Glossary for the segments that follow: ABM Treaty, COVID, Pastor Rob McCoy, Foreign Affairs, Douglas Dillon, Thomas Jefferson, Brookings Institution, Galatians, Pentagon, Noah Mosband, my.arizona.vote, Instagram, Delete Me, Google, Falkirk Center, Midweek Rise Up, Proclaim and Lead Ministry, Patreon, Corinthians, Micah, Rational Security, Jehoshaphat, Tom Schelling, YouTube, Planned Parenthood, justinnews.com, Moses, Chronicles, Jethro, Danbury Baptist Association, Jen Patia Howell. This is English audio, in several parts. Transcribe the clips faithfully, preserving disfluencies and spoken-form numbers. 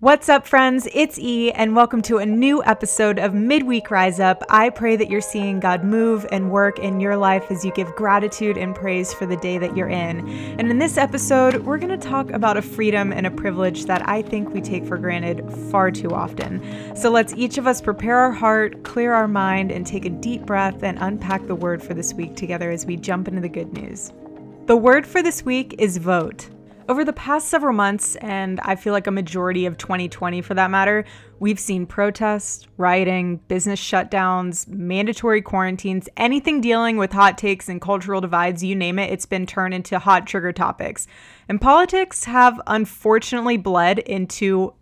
What's up, friends? It's E, and welcome to a new episode of Midweek Rise Up. I pray that you're seeing God move and work in your life as you give gratitude and praise for the day that you're in. And in this episode, we're going to talk about a freedom and a privilege that I think we take for granted far too often. So let's each of us prepare our heart, clear our mind, and take a deep breath and unpack the word for this week together as we jump into the good news. The word for this week is vote. Over the past several months, and I feel like a majority of twenty twenty for that matter, we've seen protests, rioting, business shutdowns, mandatory quarantines, anything dealing with hot takes and cultural divides, you name it, it's been turned into hot trigger topics. And politics have unfortunately bled into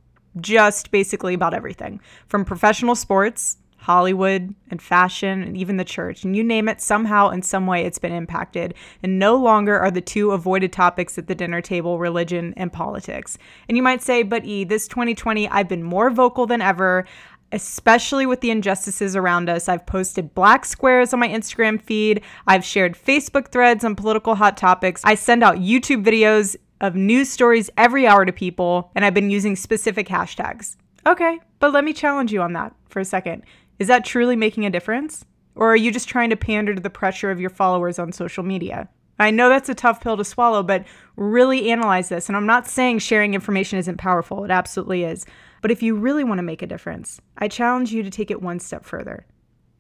just basically about everything, from professional sports, Hollywood, and fashion, and even the church, and you name it, somehow in some way it's been impacted, and no longer are the two avoided topics at the dinner table, religion and politics. And you might say, but E, this twenty twenty, I've been more vocal than ever, especially with the injustices around us. I've posted black squares on my Instagram feed, I've shared Facebook threads on political hot topics, I send out YouTube videos of news stories every hour to people, and I've been using specific hashtags. Okay, but let me challenge you on that for a second. Is that truly making a difference? Or are you just trying to pander to the pressure of your followers on social media? I know that's a tough pill to swallow, but really analyze this. And I'm not saying sharing information isn't powerful. It absolutely is. But if you really want to make a difference, I challenge you to take it one step further.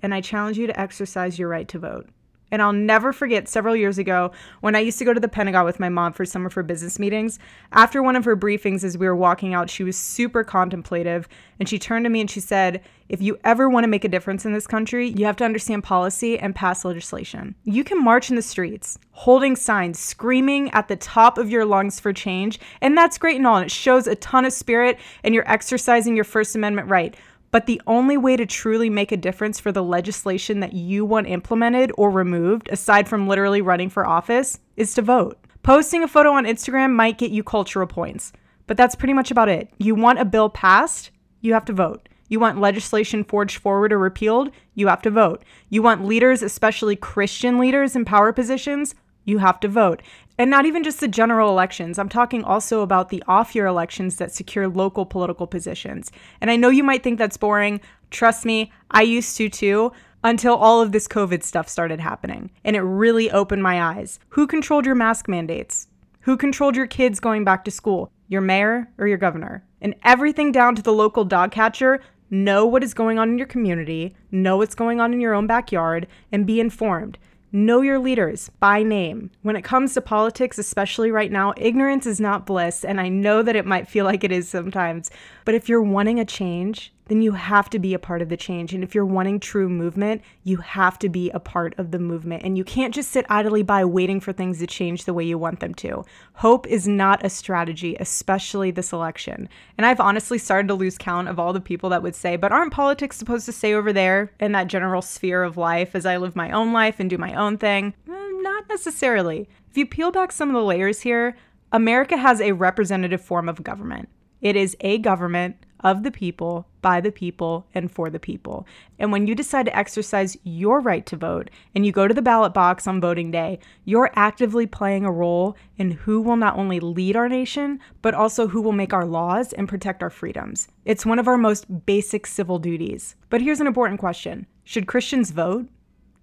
And I challenge you to exercise your right to vote. And I'll never forget several years ago when I used to go to the Pentagon with my mom for some of her business meetings. After one of her briefings as we were walking out, she was super contemplative, and she turned to me and she said, if you ever want to make a difference in this country, you have to understand policy and pass legislation. You can march in the streets, holding signs, screaming at the top of your lungs for change, and that's great and all, and it shows a ton of spirit, and you're exercising your First Amendment right. But the only way to truly make a difference for the legislation that you want implemented or removed, aside from literally running for office, is to vote. Posting a photo on Instagram might get you cultural points, but that's pretty much about it. You want a bill passed? You have to vote. You want legislation forged forward or repealed? You have to vote. You want leaders, especially Christian leaders in power positions? You have to vote. And not even just the general elections. I'm talking also about the off-year elections that secure local political positions. And I know you might think that's boring. Trust me, I used to too, until all of this COVID stuff started happening. And it really opened my eyes. Who controlled your mask mandates? Who controlled your kids going back to school? Your mayor or your governor? And everything down to the local dog catcher. Know what is going on in your community. Know what's going on in your own backyard. And be informed. Know your leaders by name. When it comes to politics, especially right now, ignorance is not bliss, and I know that it might feel like it is sometimes, but if you're wanting a change, then you have to be a part of the change. And if you're wanting true movement, you have to be a part of the movement. And you can't just sit idly by waiting for things to change the way you want them to. Hope is not a strategy, especially this election. And I've honestly started to lose count of all the people that would say, but aren't politics supposed to stay over there in that general sphere of life as I live my own life and do my own thing? Not necessarily. If you peel back some of the layers here, America has a representative form of government. It is a government of the people, by the people, and for the people. And when you decide to exercise your right to vote and you go to the ballot box on voting day, you're actively playing a role in who will not only lead our nation, but also who will make our laws and protect our freedoms. It's one of our most basic civil duties. But here's an important question. Should Christians vote?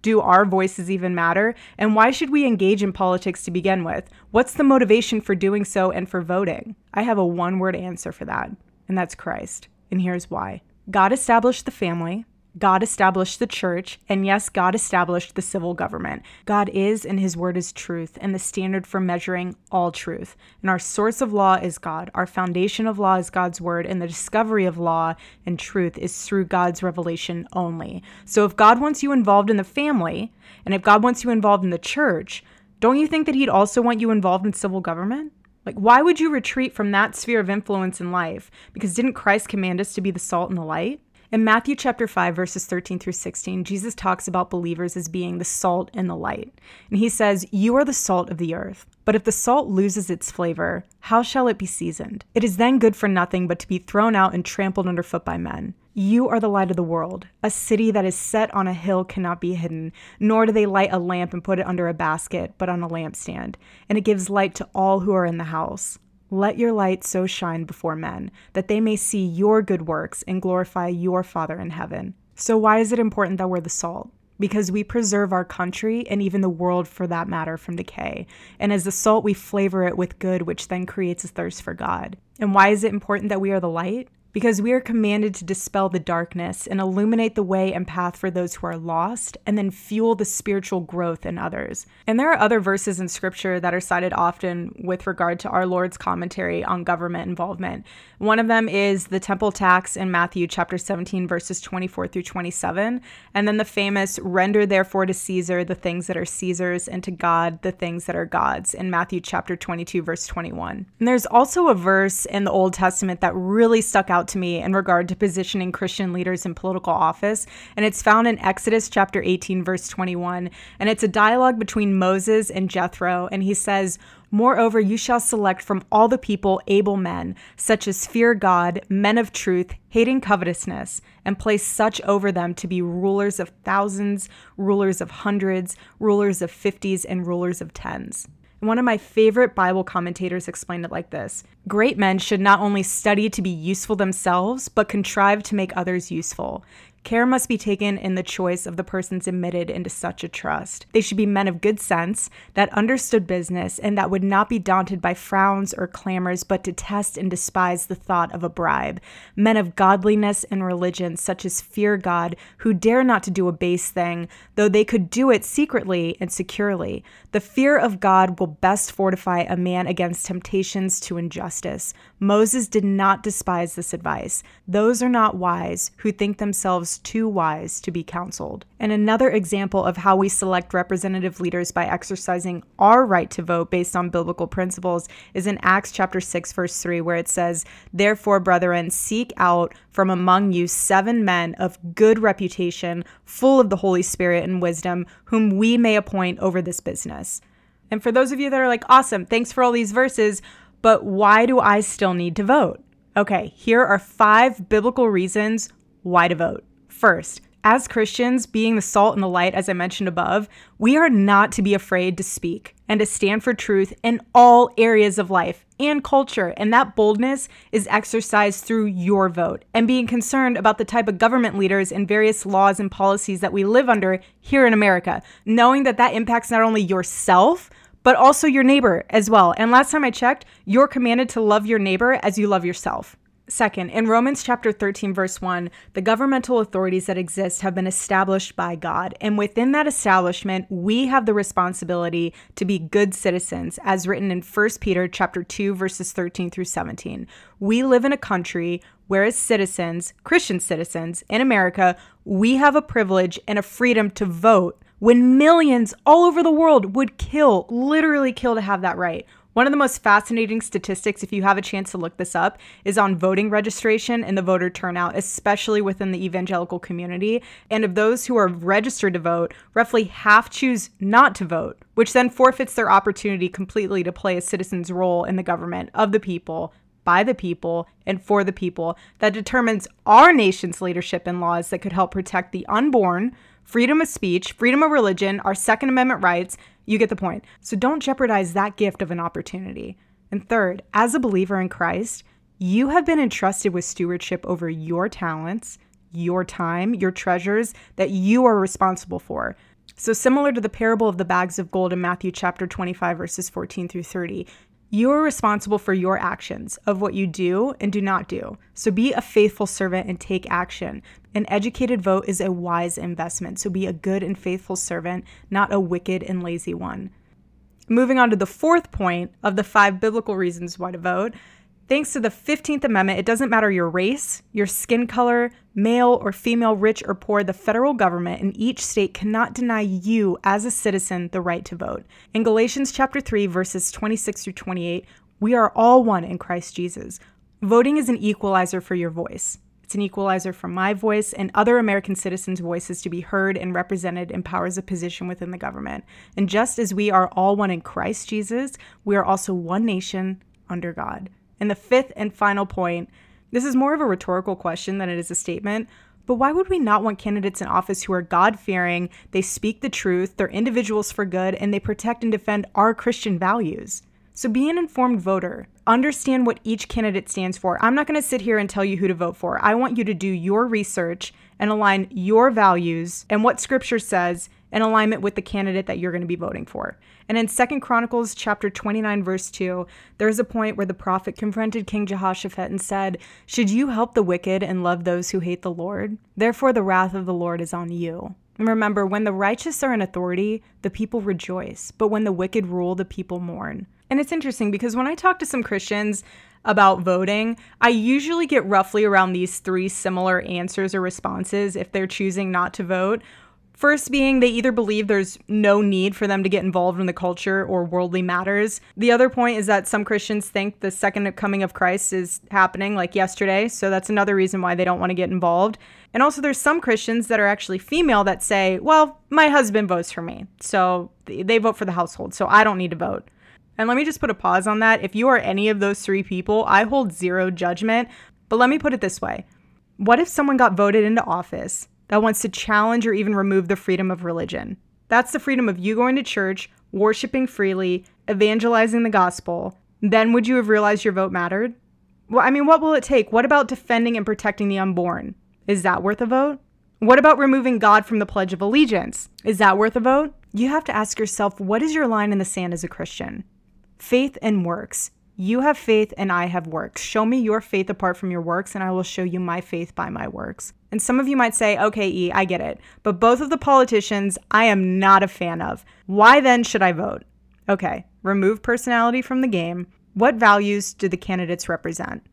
Do our voices even matter? And why should we engage in politics to begin with? What's the motivation for doing so and for voting? I have a one-word answer for that. And that's Christ. And here's why. God established the family, God established the church, and yes, God established the civil government. God is, and his word is truth, and the standard for measuring all truth. And our source of law is God. Our foundation of law is God's word, and the discovery of law and truth is through God's revelation only. So if God wants you involved in the family, and if God wants you involved in the church, don't you think that he'd also want you involved in civil government? Like, why would you retreat from that sphere of influence in life? Because didn't Christ command us to be the salt and the light? In Matthew chapter five, verses thirteen through sixteen, Jesus talks about believers as being the salt and the light. And he says, "You are the salt of the earth. But if the salt loses its flavor, how shall it be seasoned? It is then good for nothing but to be thrown out and trampled underfoot by men. You are the light of the world. A city that is set on a hill cannot be hidden, nor do they light a lamp and put it under a basket, but on a lampstand. And it gives light to all who are in the house. Let your light so shine before men, that they may see your good works and glorify your Father in heaven. So why is it important that we're the salt? Because we preserve our country and even the world, for that matter, from decay. And as the salt, we flavor it with good, which then creates a thirst for God. And why is it important that we are the light? Because we are commanded to dispel the darkness and illuminate the way and path for those who are lost, and then fuel the spiritual growth in others. And there are other verses in scripture that are cited often with regard to our Lord's commentary on government involvement. One of them is the temple tax in Matthew chapter seventeen, verses twenty-four through twenty-seven, and then the famous, "Render therefore to Caesar the things that are Caesar's, and to God the things that are God's," in Matthew chapter twenty-two, verse twenty-one. And there's also a verse in the Old Testament that really stuck out to me in regard to positioning Christian leaders in political office, and it's found in Exodus chapter eighteen, verse twenty-one, and it's a dialogue between Moses and Jethro, and he says, "Moreover, you shall select from all the people able men, such as fear God, men of truth, hating covetousness, and place such over them to be rulers of thousands, rulers of hundreds, rulers of fifties, and rulers of tens." One of my favorite Bible commentators explained it like this: "Great men should not only study to be useful themselves, but contrive to make others useful. Care must be taken in the choice of the persons admitted into such a trust. They should be men of good sense, that understood business, and that would not be daunted by frowns or clamors, but detest and despise the thought of a bribe. Men of godliness and religion, such as fear God, who dare not to do a base thing, though they could do it secretly and securely. The fear of God will best fortify a man against temptations to injustice. Moses did not despise this advice. Those are not wise who think themselves too wise to be counseled." And another example of how we select representative leaders by exercising our right to vote based on biblical principles is in Acts chapter six, verse three, where it says, "Therefore, brethren, seek out from among you seven men of good reputation, full of the Holy Spirit and wisdom, whom we may appoint over this business." And for those of you that are like, "Awesome, thanks for all these verses, but why do I still need to vote?" Okay, here are five biblical reasons why to vote. First, as Christians, being the salt and the light, as I mentioned above, we are not to be afraid to speak and to stand for truth in all areas of life and culture. And that boldness is exercised through your vote and being concerned about the type of government leaders and various laws and policies that we live under here in America, knowing that that impacts not only yourself, but also your neighbor as well. And last time I checked, you're commanded to love your neighbor as you love yourself. Second, in Romans chapter thirteen, verse one, the governmental authorities that exist have been established by God, and within that establishment, we have the responsibility to be good citizens, as written in First Peter chapter two, verses thirteen through seventeen. We live in a country where, as citizens, Christian citizens in America, we have a privilege and a freedom to vote when millions all over the world would kill, literally kill, to have that right. One of the most fascinating statistics, if you have a chance to look this up, is on voting registration and the voter turnout, especially within the evangelical community. And of those who are registered to vote, roughly half choose not to vote, which then forfeits their opportunity completely to play a citizen's role in the government of the people, by the people, and for the people that determines our nation's leadership and laws that could help protect the unborn, freedom of speech, freedom of religion, our Second Amendment rights. You get the point. So don't jeopardize that gift of an opportunity. And third, as a believer in Christ, you have been entrusted with stewardship over your talents, your time, your treasures that you are responsible for. So similar to the parable of the bags of gold in Matthew chapter twenty-five, verses fourteen through thirty, you are responsible for your actions, of what you do and do not do. So be a faithful servant and take action. An educated vote is a wise investment. So be a good and faithful servant, not a wicked and lazy one. Moving on to the fourth point of the five biblical reasons why to vote. Thanks to the fifteenth Amendment, it doesn't matter your race, your skin color, male or female, rich or poor, the federal government in each state cannot deny you as a citizen the right to vote. In Galatians chapter three, verses twenty-six through twenty-eight, we are all one in Christ Jesus. Voting is an equalizer for your voice. It's an equalizer for my voice and other American citizens' voices to be heard and represented in powers of position within the government. And just as we are all one in Christ Jesus, we are also one nation under God. And the fifth and final point, this is more of a rhetorical question than it is a statement, but why would we not want candidates in office who are God-fearing, they speak the truth, they're individuals for good, and they protect and defend our Christian values? So be an informed voter. Understand what each candidate stands for. I'm not going to sit here and tell you who to vote for. I want you to do your research and align your values and what scripture says in alignment with the candidate that you're going to be voting for. And in Second Chronicles chapter twenty-nine, verse two, there's a point where the prophet confronted King Jehoshaphat and said, "Should you help the wicked and love those who hate the Lord? Therefore the wrath of the Lord is on you." And remember, when the righteous are in authority, the people rejoice, but when the wicked rule, the people mourn. And it's interesting because when I talk to some Christians about voting, I usually get roughly around these three similar answers or responses if they're choosing not to vote. First being they either believe there's no need for them to get involved in the culture or worldly matters. The other point is that some Christians think the second coming of Christ is happening like yesterday, so that's another reason why they don't want to get involved. And also there's some Christians that are actually female that say, well, my husband votes for me, so they vote for the household, so I don't need to vote. And let me just put a pause on that. If you are any of those three people, I hold zero judgment. But let me put it this way. What if someone got voted into office that wants to challenge or even remove the freedom of religion? That's the freedom of you going to church, worshiping freely, evangelizing the gospel. Then would you have realized your vote mattered? Well, I mean, what will it take? What about defending and protecting the unborn? Is that worth a vote? What about removing God from the Pledge of Allegiance? Is that worth a vote? You have to ask yourself, what is your line in the sand as a Christian? Faith and works. You have faith and I have works. Show me your faith apart from your works and I will show you my faith by my works. And some of you might say, okay, E, I get it. But both of the politicians, I am not a fan of. Why then should I vote? Okay, remove personality from the game. What values do the candidates represent?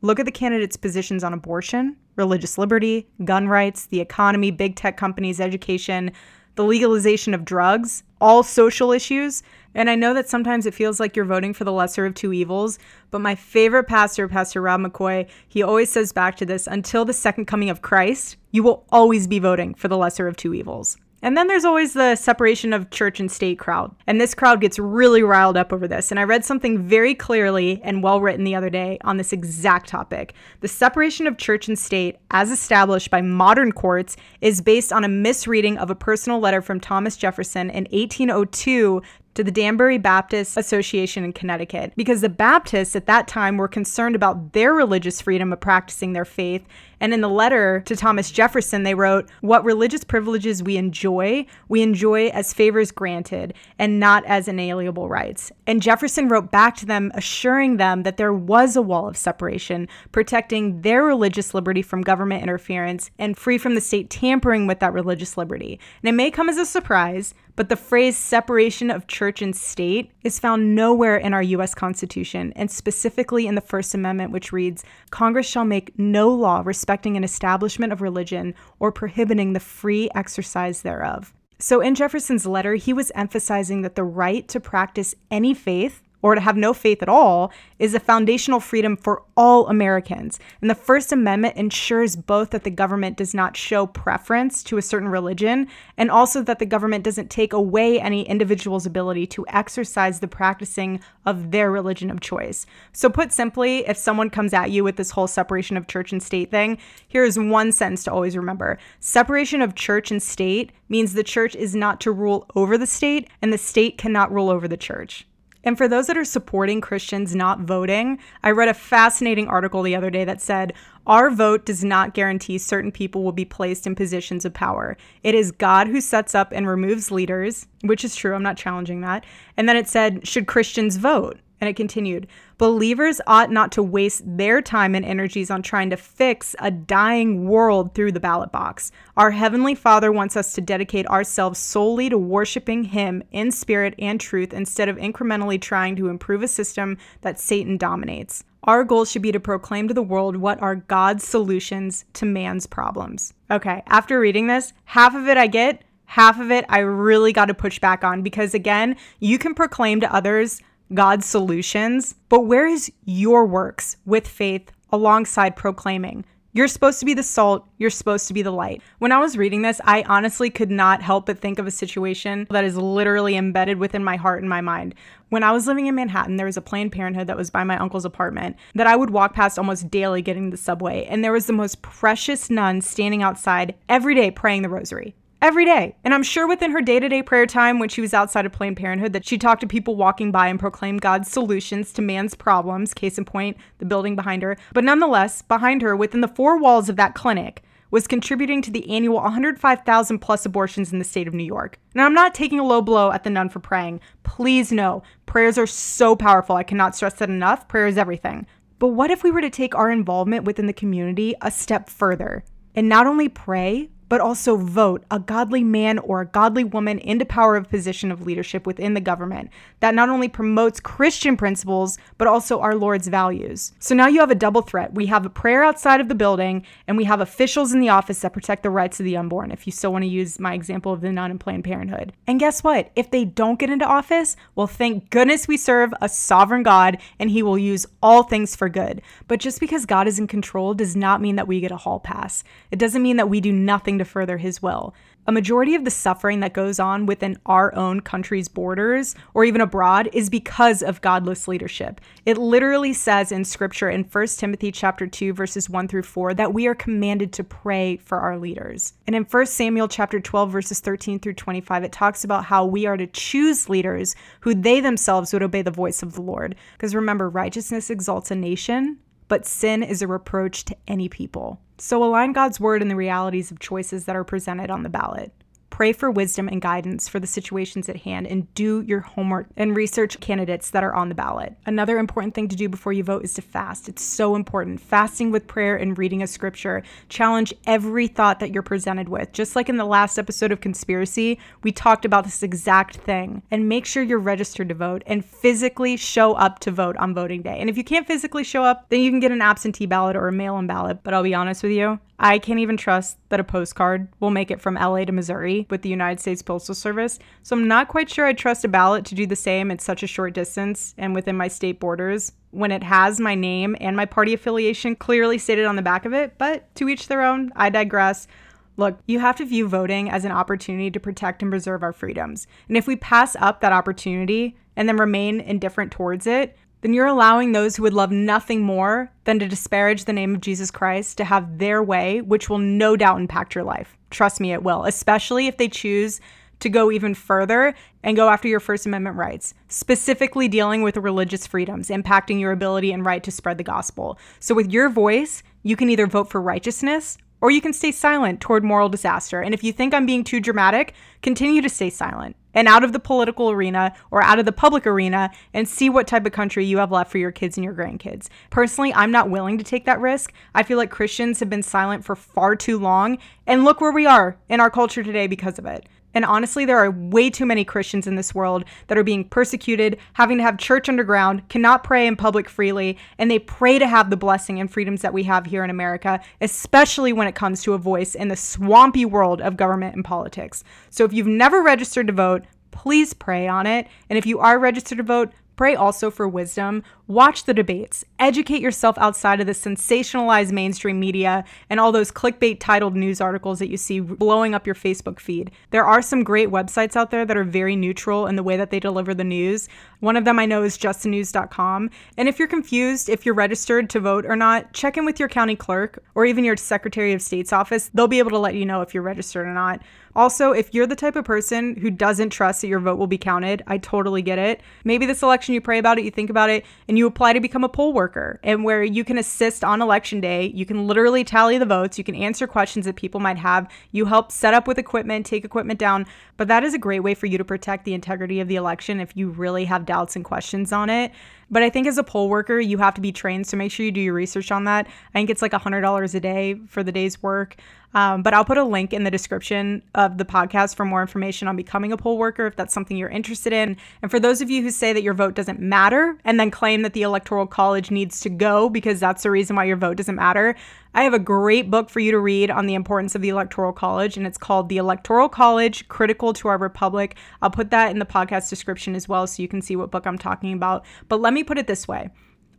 Look at the candidates' positions on abortion, religious liberty, gun rights, the economy, big tech companies, education, the legalization of drugs, all social issues. And I know that sometimes it feels like you're voting for the lesser of two evils, but my favorite pastor, Pastor Rob McCoy, he always says back to this, until the second coming of Christ, you will always be voting for the lesser of two evils. And then there's always the separation of church and state crowd. And this crowd gets really riled up over this. And I read something very clearly and well-written the other day on this exact topic. The separation of church and state, as established by modern courts, is based on a misreading of a personal letter from Thomas Jefferson in eighteen oh two to the Danbury Baptist Association in Connecticut. Because the Baptists at that time were concerned about their religious freedom of practicing their faith. And in the letter to Thomas Jefferson, they wrote, "What religious privileges we enjoy, we enjoy as favors granted and not as inalienable rights." And Jefferson wrote back to them, assuring them that there was a wall of separation, protecting their religious liberty from government interference and free from the state tampering with that religious liberty. And it may come as a surprise, but the phrase separation of church and state is found nowhere in our U S Constitution, and specifically in the First Amendment, which reads, "Congress shall make no law respecting an establishment of religion or prohibiting the free exercise thereof." So in Jefferson's letter, he was emphasizing that the right to practice any faith or to have no faith at all is a foundational freedom for all Americans. And the First Amendment ensures both that the government does not show preference to a certain religion, and also that the government doesn't take away any individual's ability to exercise the practicing of their religion of choice. So put simply, if someone comes at you with this whole separation of church and state thing, here's one sentence to always remember. Separation of church and state means the church is not to rule over the state, and the state cannot rule over the church. And for those that are supporting Christians not voting, I read a fascinating article the other day that said, "Our vote does not guarantee certain people will be placed in positions of power. It is God who sets up and removes leaders," which is true, I'm not challenging that. And then it said, "Should Christians vote?" And it continued, "Believers ought not to waste their time and energies on trying to fix a dying world through the ballot box. Our Heavenly Father wants us to dedicate ourselves solely to worshiping Him in spirit and truth instead of incrementally trying to improve a system that Satan dominates. Our goal should be to proclaim to the world what are God's solutions to man's problems." Okay, after reading this, half of it I get, half of it I really got to push back on because, again, you can proclaim to others God's solutions, but where is your works with faith alongside proclaiming? You're supposed to be the salt. You're supposed to be the light. When I was reading this, I honestly could not help but think of a situation that is literally embedded within my heart and my mind. When I was living in Manhattan, there was a Planned Parenthood that was by my uncle's apartment that I would walk past almost daily getting the subway. And there was the most precious nun standing outside every day praying the rosary. every day. And I'm sure within her day-to-day prayer time when she was outside of Planned Parenthood that she talked to people walking by and proclaimed God's solutions to man's problems, case in point, the building behind her. But nonetheless, behind her, within the four walls of that clinic, was contributing to the annual one hundred five thousand plus abortions in the state of New York. Now, I'm not taking a low blow at the nun for praying. Please know, prayers are so powerful. I cannot stress that enough. Prayer is everything. But what if we were to take our involvement within the community a step further and not only pray, but also vote a godly man or a godly woman into power of position of leadership within the government that not only promotes Christian principles, but also our Lord's values. So now you have a double threat. We have a prayer outside of the building, and we have officials in the office that protect the rights of the unborn, if you still want to use my example of the nun in Planned Parenthood. And guess what? If they don't get into office, well, thank goodness we serve a sovereign God, and he will use all things for good. But just because God is in control does not mean that we get a hall pass. It doesn't mean that we do nothing to further his will. A majority of the suffering that goes on within our own country's borders or even abroad is because of godless leadership. It literally says in scripture in First Timothy chapter two verses one through four that we are commanded to pray for our leaders. And in First Samuel chapter twelve verses thirteen through twenty-five, it talks about how we are to choose leaders who they themselves would obey the voice of the Lord. Because remember, righteousness exalts a nation, but sin is a reproach to any people. So align God's word and the realities of choices that are presented on the ballot. Pray for wisdom and guidance for the situations at hand, and do your homework and research candidates that are on the ballot. Another important thing to do before you vote is to fast. It's so important. Fasting with prayer and reading a scripture. Challenge every thought that you're presented with. Just like in the last episode of Conspiracy, we talked about this exact thing. And make sure you're registered to vote and physically show up to vote on voting day. And if you can't physically show up, then you can get an absentee ballot or a mail-in ballot. But I'll be honest with you, I can't even trust that a postcard will make it from L A to Missouri with the United States Postal Service, so I'm not quite sure I'd trust a ballot to do the same at such a short distance and within my state borders when it has my name and my party affiliation clearly stated on the back of it, but to each their own. I digress. Look, you have to view voting as an opportunity to protect and preserve our freedoms, and if we pass up that opportunity and then remain indifferent towards it, then you're allowing those who would love nothing more than to disparage the name of Jesus Christ to have their way, which will no doubt impact your life. Trust me, it will, especially if they choose to go even further and go after your First Amendment rights, specifically dealing with religious freedoms, impacting your ability and right to spread the gospel. So with your voice, you can either vote for righteousness or you can stay silent toward moral disaster. And if you think I'm being too dramatic, continue to stay silent and out of the political arena or out of the public arena and see what type of country you have left for your kids and your grandkids. Personally, I'm not willing to take that risk. I feel like Christians have been silent for far too long, and look where we are in our culture today because of it. And honestly, there are way too many Christians in this world that are being persecuted, having to have church underground, cannot pray in public freely, and they pray to have the blessing and freedoms that we have here in America, especially when it comes to a voice in the swampy world of government and politics. So if you've never registered to vote, please pray on it. And if you are registered to vote, pray also for wisdom. Watch the debates. Educate yourself outside of the sensationalized mainstream media and all those clickbait titled news articles that you see blowing up your Facebook feed. There are some great websites out there that are very neutral in the way that they deliver the news. One of them I know is justin news dot com. And if you're confused, if you're registered to vote or not, check in with your county clerk or even your Secretary of State's office. They'll be able to let you know if you're registered or not. Also, if you're the type of person who doesn't trust that your vote will be counted, I totally get it. Maybe this election you pray about it, you think about it, and you apply to become a poll worker, and where you can assist on election day, you can literally tally the votes, you can answer questions that people might have, you help set up with equipment, take equipment down, but that is a great way for you to protect the integrity of the election if you really have doubts and questions on it. But I think as a poll worker, you have to be trained, so make sure you do your research on that. I think it's like one hundred dollars a day for the day's work. Um, but I'll put a link in the description of the podcast for more information on becoming a poll worker if that's something you're interested in. And for those of you who say that your vote doesn't matter and then claim that the Electoral College needs to go because that's the reason why your vote doesn't matter, I have a great book for you to read on the importance of the Electoral College, and it's called The Electoral College: Critical to Our Republic. I'll put that in the podcast description as well so you can see what book I'm talking about. But let me put it this way.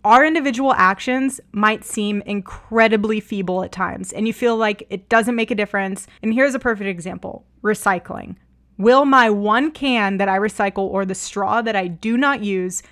Our individual actions might seem incredibly feeble at times, and you feel like it doesn't make a difference. And here's a perfect example: recycling. Will my one can that I recycle or the straw that I do not use,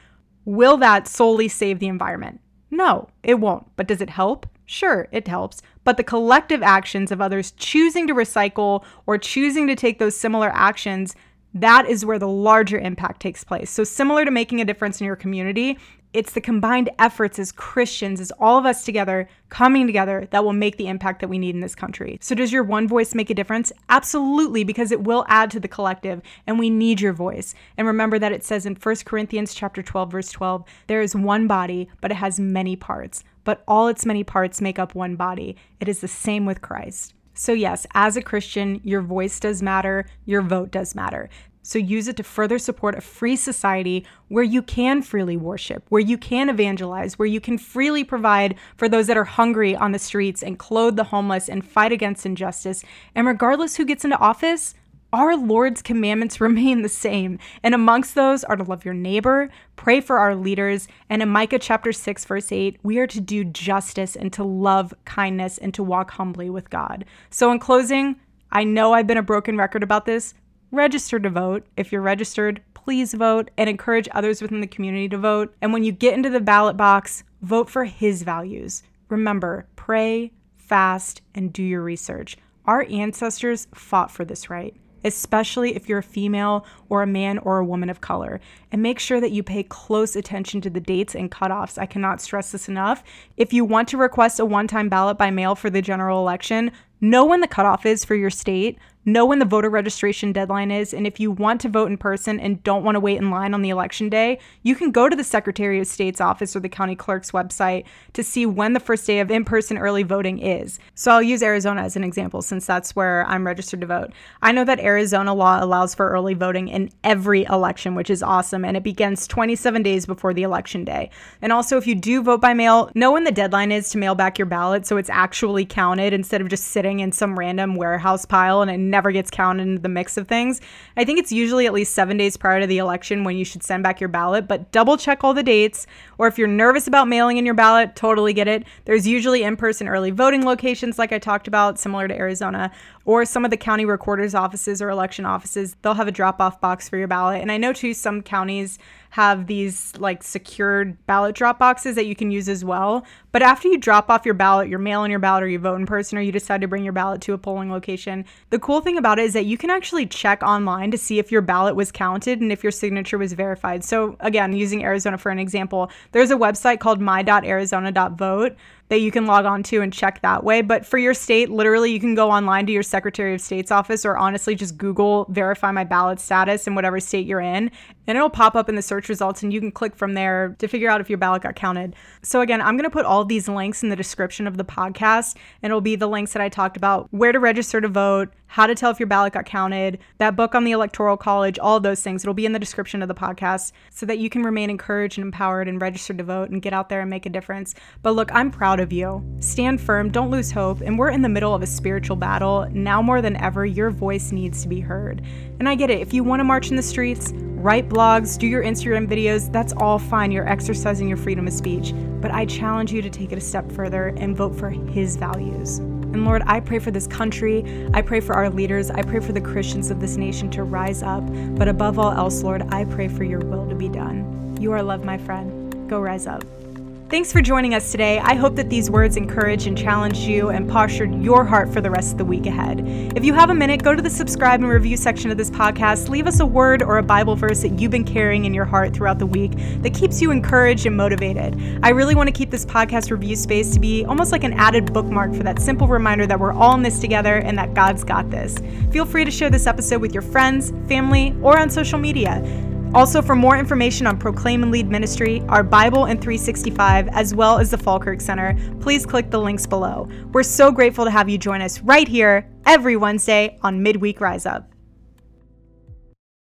will that solely save the environment? No, it won't. But does it help? Sure, it helps, but the collective actions of others choosing to recycle or choosing to take those similar actions, that is where the larger impact takes place. So similar to making a difference in your community, it's the combined efforts as Christians, as all of us together, coming together, that will make the impact that we need in this country. So does your one voice make a difference? Absolutely, because it will add to the collective, and we need your voice. And remember that it says in First Corinthians chapter twelve, verse twelve, there is one body, but it has many parts, but all its many parts make up one body. It is the same with Christ. So yes, as a Christian, your voice does matter, your vote does matter. So use it to further support a free society where you can freely worship, where you can evangelize, where you can freely provide for those that are hungry on the streets and clothe the homeless and fight against injustice. And regardless who gets into office, our Lord's commandments remain the same, and amongst those are to love your neighbor, pray for our leaders, and in Micah chapter six, verse eight, we are to do justice and to love kindness and to walk humbly with God. So in closing, I know I've been a broken record about this. Register to vote. If you're registered, please vote and encourage others within the community to vote. And when you get into the ballot box, vote for his values. Remember, pray, fast, and do your research. Our ancestors fought for this right, especially if you're a female or a man or a woman of color. And make sure that you pay close attention to the dates and cutoffs. I cannot stress this enough. If you want to request a one-time ballot by mail for the general election, know when the cutoff is for your state, know when the voter registration deadline is, and if you want to vote in person and don't want to wait in line on the election day, you can go to the Secretary of State's office or the county clerk's website to see when the first day of in-person early voting is. So I'll use Arizona as an example since that's where I'm registered to vote. I know that Arizona law allows for early voting in every election, which is awesome, and it begins twenty-seven days before the election day. And also, if you do vote by mail, know when the deadline is to mail back your ballot so it's actually counted instead of just sitting in some random warehouse pile and it never gets counted into the mix of things. I think it's usually at least seven days prior to the election when you should send back your ballot, but double check all the dates, or if you're nervous about mailing in your ballot, totally get it. There's usually in-person early voting locations like I talked about, similar to Arizona, or some of the county recorder's offices or election offices, they'll have a drop-off box for your ballot. And I know too, some counties have these like secured ballot drop boxes that you can use as well. But after you drop off your ballot, your mail in your ballot, or you vote in person, or you decide to bring your ballot to a polling location, the cool thing about it is that you can actually check online to see if your ballot was counted and if your signature was verified. So again, using Arizona for an example, there's a website called my dot arizona dot vote that you can log on to and check that way. But for your state, literally, you can go online to your Secretary of State's office, or honestly, just Google verify my ballot status in whatever state you're in, and it'll pop up in the search results, and you can click from there to figure out if your ballot got counted. So again, I'm going to put all these links in the description of the podcast, and it'll be the links that I talked about, where to register to vote, how to tell if your ballot got counted, that book on the Electoral College, all those things. It'll be in the description of the podcast so that you can remain encouraged and empowered and registered to vote and get out there and make a difference. But look, I'm proud of you. Stand firm, don't lose hope, and we're in the middle of a spiritual battle. Now more than ever, your voice needs to be heard. And I get it. If you want to march in the streets, write blogs, do your Instagram videos, that's all fine. You're exercising your freedom of speech. But I challenge you to take it a step further and vote for his values. And Lord, I pray for this country. I pray for our leaders. I pray for the Christians of this nation to rise up. But above all else, Lord, I pray for your will to be done. You are loved, my friend. Go rise up. Thanks for joining us today. I hope that these words encouraged and challenged you and postured your heart for the rest of the week ahead. If you have a minute, go to the subscribe and review section of this podcast. Leave us a word or a Bible verse that you've been carrying in your heart throughout the week that keeps you encouraged and motivated. I really want to keep this podcast review space to be almost like an added bookmark for that simple reminder that we're all in this together and that God's got this. Feel free to share this episode with your friends, family, or on social media. Also, for more information on Proclaim and Lead Ministry, our Bible and three sixty-five, as well as the Falkirk Center, please click the links below. We're so grateful to have you join us right here every Wednesday on Midweek Rise Up.